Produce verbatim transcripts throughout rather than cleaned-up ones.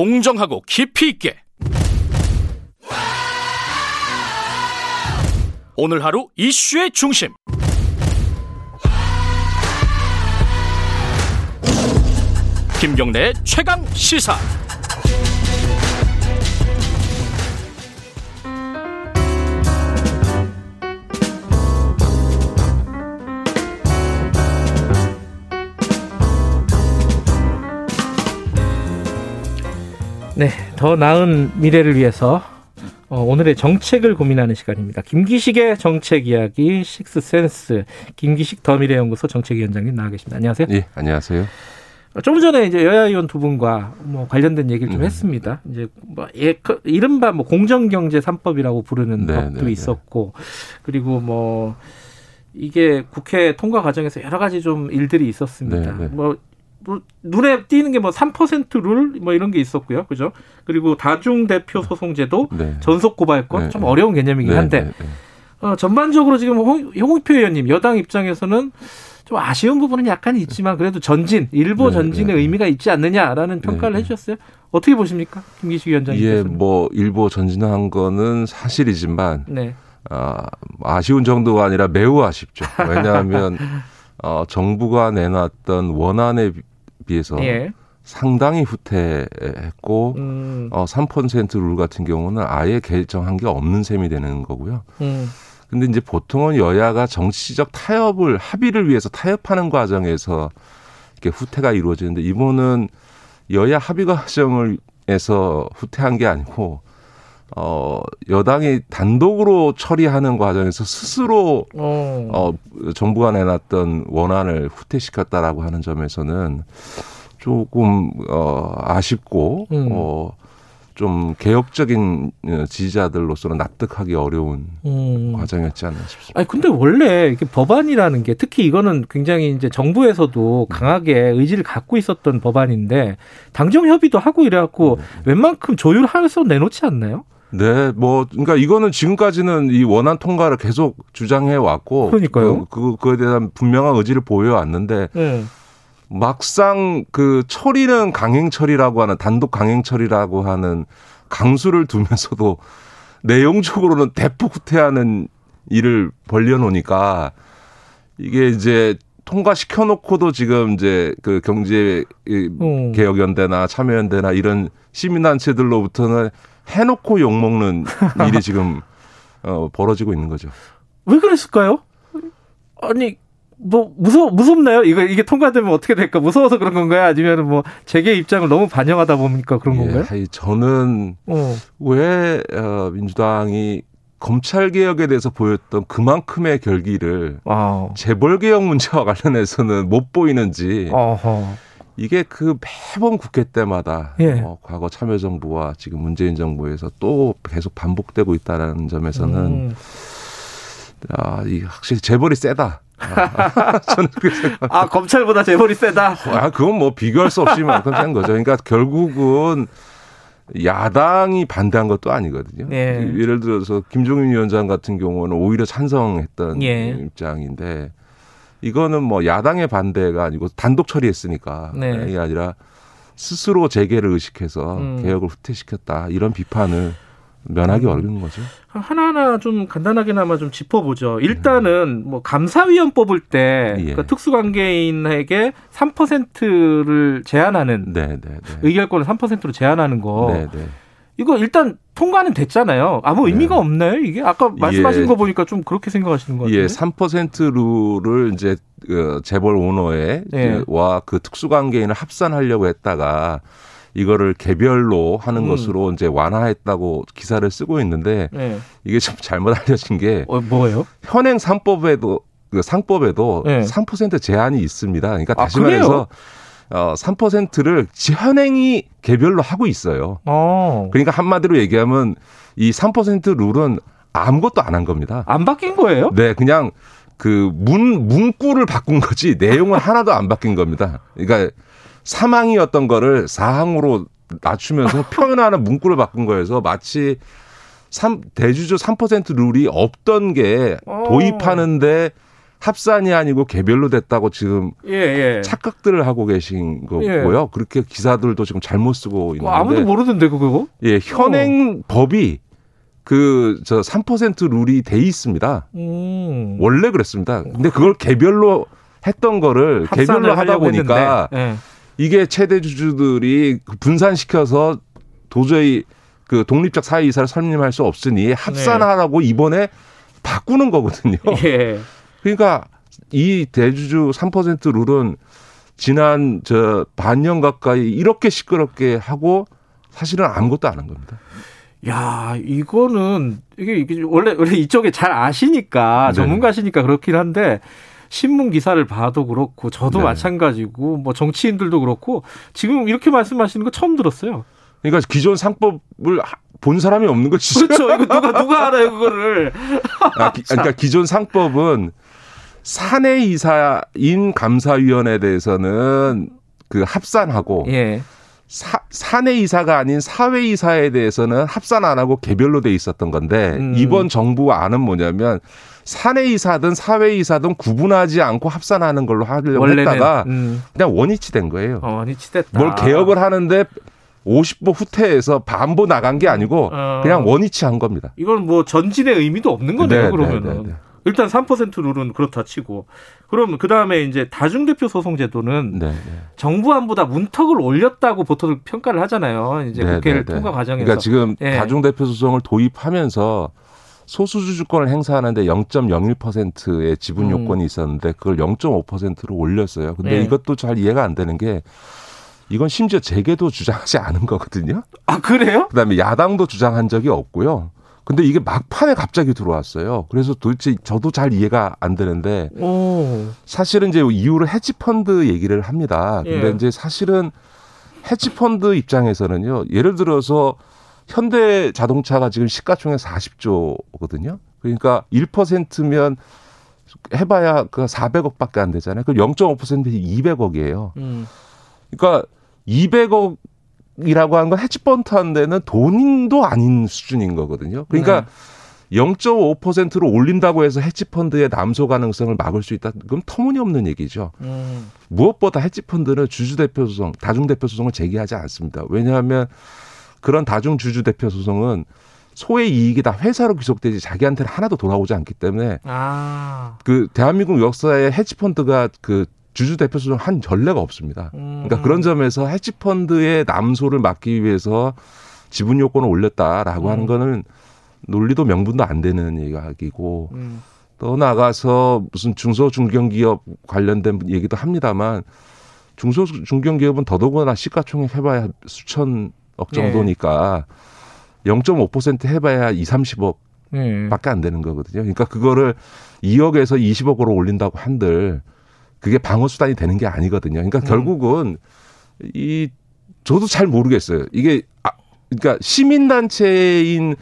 공정하고 깊이 있게 오늘 하루 이슈의 중심 김경래의 최강 시사. 네, 더 나은 미래를 위해서 어, 오늘의 정책을 고민하는 시간입니다. 김기식의 정책 이야기 식스센스, 김기식 더미래연구소 정책위원장님 나와 계십니다. 안녕하세요. 네, 안녕하세요. 조금 전에 이제 여야 의원 두 분과 뭐 관련된 얘기를 좀 음. 했습니다. 이제 뭐 예, 이른바 뭐 공정경제 삼법이라고 부르는 네, 법도 네, 있었고, 네. 그리고 뭐 이게 국회 통과 과정에서 여러 가지 좀 일들이 있었습니다. 네, 네. 뭐 눈에 띄는 게 뭐 삼 퍼센트 룰 뭐 이런 게 있었고요, 그죠? 그리고 다중 대표 소송제도, 네. 전속 고발권 네, 좀 네. 어려운 개념이긴 한데 네, 네, 네. 어, 전반적으로 지금 홍, 홍표 의원님 여당 입장에서는. 좀 아쉬운 부분은 약간 있지만 그래도 전진, 일보 전진의 네, 의미가 있지 않느냐라는 평가를 네, 해주셨어요. 어떻게 보십니까? 김기식 위원장님께서. 예, 뭐 일보 전진한 거는 사실이지만 네. 아, 아쉬운 정도가 아니라 매우 아쉽죠. 왜냐하면 어, 정부가 내놨던 원안에 비해서 예. 상당히 후퇴했고 음. 어, 삼 퍼센트 룰 같은 경우는 아예 결정한 게 없는 셈이 되는 거고요. 음. 근데 이제 보통은 여야가 정치적 타협을 합의를 위해서 타협하는 과정에서 이렇게 후퇴가 이루어지는데 이번은 여야 합의 과정에서 후퇴한 게 아니고 어, 여당이 단독으로 처리하는 과정에서 스스로 어, 정부가 내놨던 원안을 후퇴시켰다라고 하는 점에서는 조금 어, 아쉽고 음. 어, 좀 개혁적인 지지자들로서는 납득하기 어려운 음. 과정이었지 않나 싶습니다. 아니 근데 원래 이렇게 법안이라는 게 특히 이거는 굉장히 이제 정부에서도 강하게 의지를 갖고 있었던 법안인데 당정 협의도 하고 이래갖고 네. 웬만큼 조율해서 내놓지 않나요? 네, 뭐 그러니까 이거는 지금까지는 이 원안 통과를 계속 주장해 왔고 그러니까요. 그, 그 그에 대한 분명한 의지를 보여왔는데. 네. 막상 그 처리는 강행처리라고 하는 단독 강행처리라고 하는 강수를 두면서도 내용적으로는 대폭 후퇴하는 일을 벌려놓으니까 이게 이제 통과시켜놓고도 지금 이제 그 경제개혁연대나 참여연대나 이런 시민단체들로부터는 해놓고 욕먹는 일이 지금 어, 벌어지고 있는 거죠. 왜 그랬을까요? 아니. 뭐 무서 무섭나요? 이거 이게 통과되면 어떻게 될까? 무서워서 그런 건가요? 아니면 뭐 재계 입장을 너무 반영하다 보니까 그런 예, 건가요? 아니, 저는 어. 왜 어, 민주당이 검찰 개혁에 대해서 보였던 그만큼의 결기를 와우. 재벌 개혁 문제와 관련해서는 못 보이는지 어허. 이게 그 매번 국회 때마다 예. 어, 과거 참여정부와 지금 문재인 정부에서 또 계속 반복되고 있다라는 점에서는 음. 아, 이 확실히 재벌이 세다. 저는 아 검찰보다 재벌이 세다. 아 그건 뭐 비교할 수 없이 만큼 센 거죠. 그러니까 결국은 야당이 반대한 것도 아니거든요. 예. 예를 들어서 김종인 위원장 같은 경우는 오히려 찬성했던 예. 입장인데 이거는 뭐 야당의 반대가 아니고 단독 처리했으니까 네. 이게 아니라 스스로 재개를 의식해서 음. 개혁을 후퇴시켰다 이런 비판을. 면하기 어려운 거죠. 하나하나 좀 간단하게나마 좀 짚어보죠. 일단은 뭐 감사위원 뽑을 때 예. 그러니까 특수관계인에게 삼 퍼센트를 제한하는 네, 네, 네. 의결권을 삼 퍼센트로 제한하는 거. 네, 네. 이거 일단 통과는 됐잖아요. 아무 네. 의미가 없나요? 이게 아까 말씀하신 예. 거 보니까 좀 그렇게 생각하시는 거 같아요. 예, 삼 퍼센트 룰을 이제 그 재벌 오너에 예. 와 그 특수관계인을 합산하려고 했다가. 이거를 개별로 하는 음. 것으로 이제 완화했다고 기사를 쓰고 있는데 네. 이게 좀 잘못 알려진 게 어, 뭐예요? 현행 삼법에도 그 상법에도 네. 삼 퍼센트 제한이 있습니다. 그러니까 아, 다시 말해서 어, 삼 퍼센트를 현행이 개별로 하고 있어요. 오. 그러니까 한마디로 얘기하면 이 삼 퍼센트 룰은 아무것도 안 한 겁니다. 안 바뀐 거예요? 네, 그냥 그 문 문구를 바꾼 거지 내용은 하나도 안 바뀐 겁니다. 그러니까. 삼 항이었던 거를 사 항으로 낮추면서 표현하는 문구를 바꾼 거여서 마치 삼, 대주주 삼 퍼센트 룰이 없던 게 도입하는데 합산이 아니고 개별로 됐다고 지금 예, 예. 착각들을 하고 계신 거고요. 예. 그렇게 기사들도 지금 잘못 쓰고 있는데. 아무도 모르던데 그거. 예, 현행 어. 법이 그 저 삼 퍼센트 룰이 돼 있습니다. 음. 원래 그랬습니다. 근데 그걸 개별로 했던 거를 개별로 하다 보니까 예. 이게 최대 주주들이 분산시켜서 도저히 그 독립적 사회이사를 설립할 수 없으니 합산하라고 네. 이번에 바꾸는 거거든요. 예. 그러니까 이 대주주 삼 퍼센트 룰은 지난 저 반년 가까이 이렇게 시끄럽게 하고 사실은 아무것도 안 한 겁니다. 야, 이거는 이게 원래 원래 이쪽에 잘 아시니까 네. 전문가시니까 그렇긴 한데 신문 기사를 봐도 그렇고 저도 네. 마찬가지고 뭐 정치인들도 그렇고 지금 이렇게 말씀하시는 거 처음 들었어요. 그러니까 기존 상법을 본 사람이 없는 것이죠. 그렇죠. 이거 누가 누가 알아요 그거를. 아, 기, 그러니까 기존 상법은 사내 이사인 감사위원회에 대해서는 그 합산하고 예. 사, 사내 이사가 아닌 사회 이사에 대해서는 합산 안 하고 개별로 돼 있었던 건데 음. 이번 정부 안은 뭐냐면 사내 이사든 사회 이사든 구분하지 않고 합산하는 걸로 하려고 원래는, 했다가 음. 그냥 원위치된 거예요. 어, 원위치됐다. 뭘 개혁을 하는데. 오십 보 후퇴해서 반보 나간 게 아니고 그냥 원위치한 겁니다. 이건 뭐 전진의 의미도 없는 거네요. 네, 그러면은 네, 네. 일단 삼 퍼센트 룰은 그렇다 치고 그럼 그 다음에 이제 다중대표 소송 제도는 네, 네. 정부안보다 문턱을 올렸다고 보통 평가를 하잖아요. 이제 네, 국회를 네, 네. 통과 과정에서 그러니까 지금 네. 다중대표 소송을 도입하면서 소수주주권을 행사하는데 영 점 영일 퍼센트의 지분 요건이 있었는데 그걸 영 점 오 퍼센트로 올렸어요. 근데 네. 이것도 잘 이해가 안 되는 게. 이건 심지어 재계도 주장하지 않은 거거든요. 아, 그래요? 그다음에 야당도 주장한 적이 없고요. 근데 이게 막판에 갑자기 들어왔어요. 그래서 도대체 저도 잘 이해가 안 되는데 오. 사실은 이제 이후로 헤지펀드 얘기를 합니다. 근데 예. 이제 사실은 헤지펀드 입장에서는요. 예를 들어서 현대자동차가 지금 시가총액 사십 조거든요. 그러니까 일 퍼센트면 해봐야 그 사백억밖에 안 되잖아요. 그럼 영 점 오 퍼센트면 이백억이에요. 음. 그러니까 이백억이라고 하는 건 헤지펀드한 데는 돈도 아닌 수준인 거거든요. 그러니까 네. 영 점 오 퍼센트로 올린다고 해서 헤지펀드의 남소 가능성을 막을 수 있다. 그럼 터무니없는 얘기죠. 음. 무엇보다 헤지펀드는 주주대표 소송, 다중대표 소송을 제기하지 않습니다. 왜냐하면 그런 다중주주대표 소송은 소의 이익이 다 회사로 귀속되지 자기한테는 하나도 돌아오지 않기 때문에 아. 그 대한민국 역사에 헤지펀드가 그 주주 대표 소송 한 전례가 없습니다. 음. 그러니까 그런 점에서 헤지펀드의 남소를 막기 위해서 지분 요건을 올렸다라고 음. 하는 거는 논리도 명분도 안 되는 이야기고 음. 또 나가서 무슨 중소 중견기업 관련된 얘기도 합니다만 중소 중견기업은 더더구나 시가총액 해봐야 수천억 정도니까 네. 영 점 오 퍼센트 해봐야 이삼십억 네. 밖에 안 되는 거거든요. 그러니까 그거를 이억에서 이십억으로 올린다고 한들 그게 방어 수단이 되는 게 아니거든요. 그러니까 결국은 음. 이 저도 잘 모르겠어요. 이게 아, 그러니까 시민단체인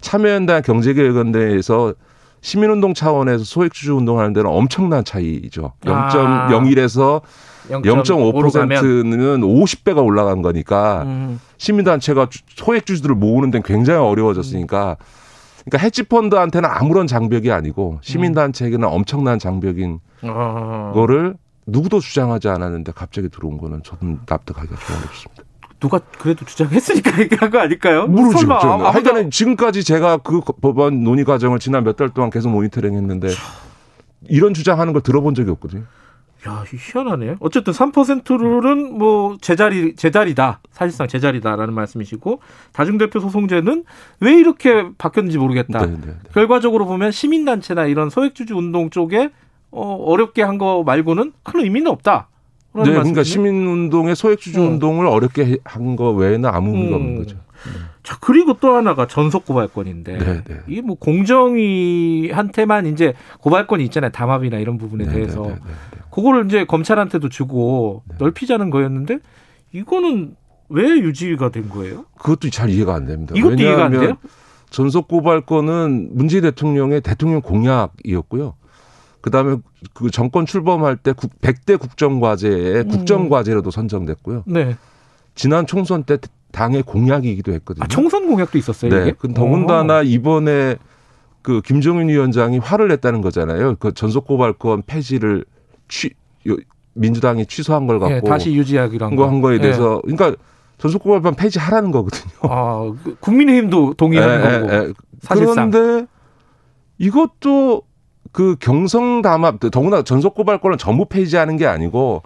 참여연대 경제개혁연대에서 시민운동 차원에서 소액주주 운동하는 데는 엄청난 차이죠. 아. 영 점 영일에서 영 점 오 퍼센트는 오십 배가 올라간 거니까 음. 시민단체가 소액주주들을 모으는 데는 굉장히 어려워졌으니까 그러니까 헤지펀드한테는 아무런 장벽이 아니고 시민단체에게는 엄청난 장벽인 아... 거를 누구도 주장하지 않았는데 갑자기 들어온 거는 저는 납득하기가 좀 어렵습니다. 누가 그래도 주장했으니까 얘기한 거 아닐까요? 모르죠. 아무도... 하여간 지금까지 제가 그 법안 논의 과정을 지난 몇 달 동안 계속 모니터링 했는데 이런 주장하는 걸 들어본 적이 없거든요. 야, 희한하네요. 어쨌든 삼 퍼센트 룰은 뭐 제자리, 제자리다. 사실상 제자리다라는 말씀이시고 다중대표 소송제는 왜 이렇게 바뀌었는지 모르겠다. 네, 네, 네. 결과적으로 보면 시민단체나 이런 소액주주 운동 쪽에 어, 어렵게 한 거 말고는 큰 의미는 없다. 네, 말씀이시네? 그러니까 시민운동의 소액주주 음. 운동을 어렵게 한 거 외에는 아무 의미가 음. 없는 거죠. 음. 자, 그리고 또 하나가 전속 고발권인데 네, 네. 이게 뭐 공정위한테만 이제 고발권이 있잖아요. 담합이나 이런 부분에 네, 대해서 네, 네, 네, 네. 그거를 이제 검찰한테도 주고 네. 넓히자는 거였는데 이거는 왜 유지가 된 거예요? 그것도 잘 이해가 안 됩니다. 이것도 이해가 안 돼요? 전속 고발권은 문재인 대통령의 대통령 공약이었고요. 그다음에 그 정권 출범할 때 백 대 국정과제에 음. 국정과제로도 선정됐고요. 네. 지난 총선 때 당의 공약이기도 했거든요. 아, 총선 공약도 있었어요. 네. 이게? 더군다나 이번에 그 김종인 위원장이 화를 냈다는 거잖아요. 그 전속고발권 폐지를 취, 민주당이 취소한 걸 갖고 예, 다시 유지하기로 한, 거. 한 거에 대해서 예. 그러니까 전속고발권 폐지하라는 거거든요. 아, 국민의힘도 동의하는 예, 거고. 예, 예. 사실상. 그런데 이것도 그 경성 담합, 더구나 전속고발권을 전부 폐지하는 게 아니고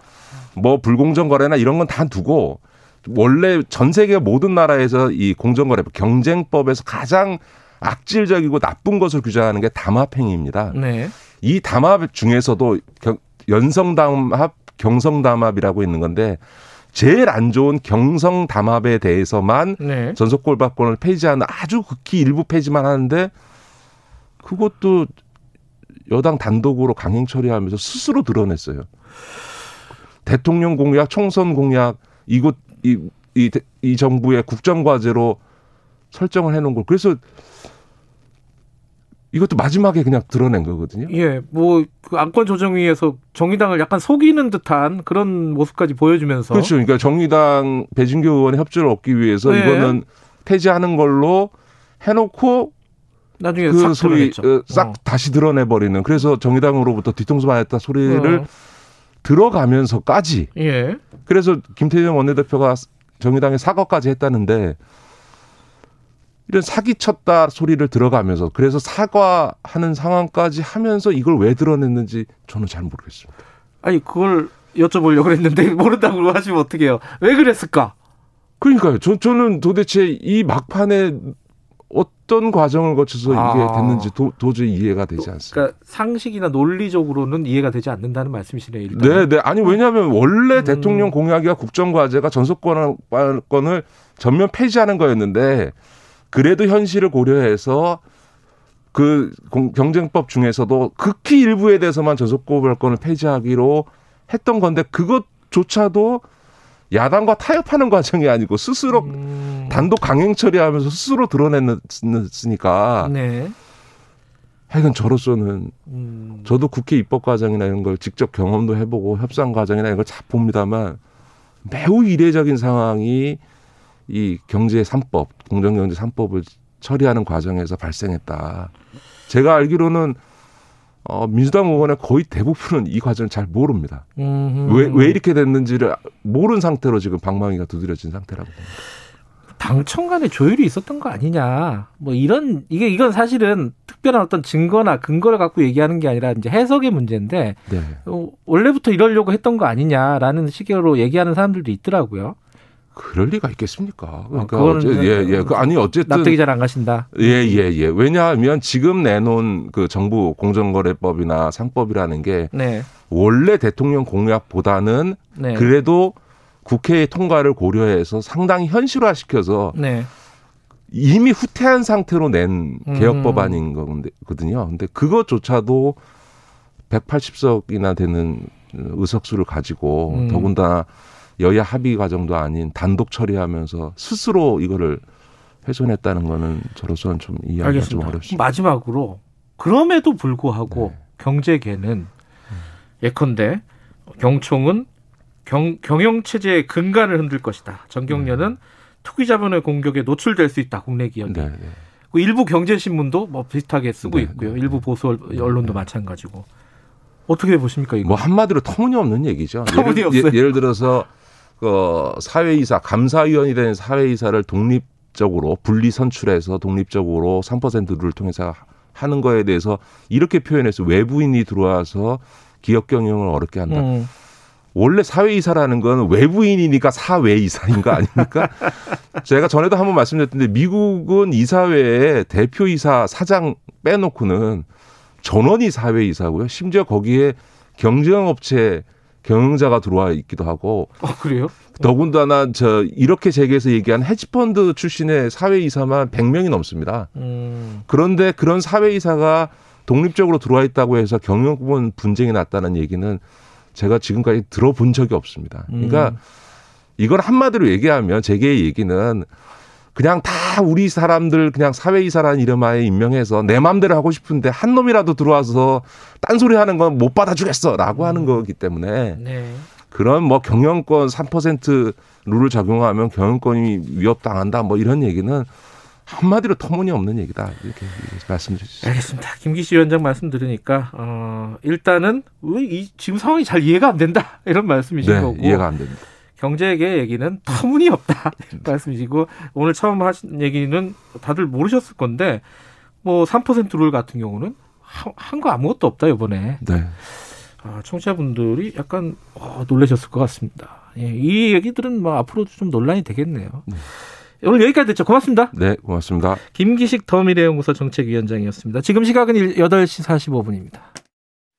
뭐 불공정 거래나 이런 건 다 두고 원래 전 세계 모든 나라에서 이 공정거래 경쟁법에서 가장 악질적이고 나쁜 것을 규정하는 게 담합행위입니다. 네. 이 담합 중에서도 연성담합, 경성담합이라고 있는 건데 제일 안 좋은 경성담합에 대해서만 네. 전속고발권을 폐지하는 아주 극히 일부 폐지만 하는데 그것도 여당 단독으로 강행 처리하면서 스스로 드러냈어요. 대통령 공약, 총선 공약, 이곳 이, 이, 이 정부의 국정과제로 설정을 해놓은 걸. 그래서 이것도 마지막에 그냥 드러낸 거거든요. 예, 뭐 그 안건조정위에서 정의당을 약간 속이는 듯한 그런 모습까지 보여주면서. 그렇죠. 그러니까 정의당 배진교 의원의 협조를 얻기 위해서 예. 이거는 폐지하는 걸로 해놓고 나중에 그 싹 소리 드러냈죠. 싹 어. 다시 드러내버리는. 그래서 정의당으로부터 뒤통수 맞았다 소리를 어. 들어가면서까지. 예. 그래서 김태정 원내대표가 정의당에 사과까지 했다는데 이런 사기쳤다 소리를 들어가면서 그래서 사과하는 상황까지 하면서 이걸 왜 드러냈는지 저는 잘 모르겠습니다. 아니 그걸 여쭤보려고 했는데 모른다고 하시면 어떡해요. 왜 그랬을까? 그러니까요. 저, 저는 도대체 이 막판에 어떤 과정을 거쳐서 이게 아. 됐는지 도, 도저히 이해가 되지 않습니다. 그러니까 상식이나 논리적으로는 이해가 되지 않는다는 말씀이시네요. 일단은. 네, 네. 아니 왜냐하면 원래 음. 대통령 공약이나 국정과제가 전속권을 전면 폐지하는 거였는데 그래도 현실을 고려해서 그 공, 경쟁법 중에서도 극히 일부에 대해서만 전속고발권을 폐지하기로 했던 건데 그것조차도 야당과 타협하는 과정이 아니고 스스로 음. 단독 강행 처리하면서 스스로 드러냈으니까 네. 하여간 저로서는 음. 저도 국회 입법 과정이나 이런 걸 직접 경험도 해보고 협상 과정이나 이걸 잘 봅니다만 매우 이례적인 상황이 이 경제 삼 법, 공정경제 삼 법을 처리하는 과정에서 발생했다. 제가 알기로는 어, 민주당 의원의 거의 대부분은 이 과정을 잘 모릅니다. 왜, 왜 이렇게 됐는지를 모른 상태로 지금 방망이가 두드려진 상태라고 봅니다. 당청 간에 조율이 있었던 거 아니냐. 뭐 이런 이게 이건 사실은 특별한 어떤 증거나 근거를 갖고 얘기하는 게 아니라 이제 해석의 문제인데 네. 어, 원래부터 이러려고 했던 거 아니냐라는 식으로 얘기하는 사람들도 있더라고요. 그럴 리가 있겠습니까? 그러니까 어, 어째, 예, 예. 그, 아니 어쨌든 납득이 잘 안 가신다. 예, 예, 예. 왜냐하면 지금 내놓은 그 정부 공정거래법이나 상법이라는 게 네. 원래 대통령 공약보다는 네. 그래도 국회의 통과를 고려해서 상당히 현실화시켜서 네. 이미 후퇴한 상태로 낸 개혁법안인 거거든요. 근데 그것조차도 백팔십 석이나 되는 의석수를 가지고 음. 더군다나 여야 합의 과정도 아닌 단독 처리하면서 스스로 이거를 훼손했다는 거는 저로서는 좀 이해하기가 알겠습니다. 좀 어렵습니다. 마지막으로 그럼에도 불구하고 네. 경제계는 예컨대 경총은 경, 경영체제의 근간을 흔들 것이다. 정경련은 네. 투기자본의 공격에 노출될 수 있다. 국내 기업이. 네, 네. 일부 경제신문도 뭐 비슷하게 쓰고 네, 있고요. 네, 일부 보수 언론도 네. 마찬가지고. 어떻게 보십니까? 이거? 뭐 한마디로 터무니없는 얘기죠. 터무니없어요. 예를, 예를 들어서 그 사회이사, 감사위원이 된 사회이사를 독립적으로 분리 선출해서 독립적으로 삼 퍼센트 룰을 통해서 하는 거에 대해서 이렇게 표현해서 외부인이 들어와서 기업 경영을 어렵게 한다. 음. 원래 사회이사라는 건 외부인이니까 사외이사인 거 아닙니까? 제가 전에도 한번 말씀드렸는데 미국은 이사회에 대표이사 사장 빼놓고는 전원이 사회이사고요. 심지어 거기에 경영업체 경영자가 들어와 있기도 하고. 아, 그래요? 더군다나 저 이렇게 재계에서 얘기한 헤지펀드 출신의 사회이사만 백 명이 넘습니다. 음. 그런데 그런 사회이사가 독립적으로 들어와 있다고 해서 경영권 분쟁이 났다는 얘기는 제가 지금까지 들어본 적이 없습니다. 그러니까 음. 이걸 한마디로 얘기하면 재계의 얘기는 그냥 다 우리 사람들 그냥 사회이사라는 이름하에 임명해서 내 마음대로 하고 싶은데 한 놈이라도 들어와서 딴소리 하는 건 못 받아주겠어 라고 하는 거기 때문에 네. 그런 뭐 경영권 삼 퍼센트 룰을 적용하면 경영권이 위협당한다 뭐 이런 얘기는 한마디로 터무니없는 얘기다. 이렇게 말씀드리겠습니다. 알겠습니다. 김기식 위원장 말씀 들으니까 어, 일단은 이, 지금 상황이 잘 이해가 안 된다. 이런 말씀이신 네, 거고. 이해가 안 됩니다. 경제계 얘기는 터무니없다. 말씀이시고 오늘 처음 하신 얘기는 다들 모르셨을 건데 뭐 삼 퍼센트 룰 같은 경우는 한 거 아무것도 없다 이번에. 네. 아, 청취자분들이 약간 어, 놀라셨을 것 같습니다. 예, 이 얘기들은 뭐 앞으로도 좀 논란이 되겠네요. 네. 오늘 여기까지 됐죠. 고맙습니다. 네, 고맙습니다. 김기식 더미래연구소 정책위원장이었습니다. 지금 시각은 여덟 시 사십오 분입니다.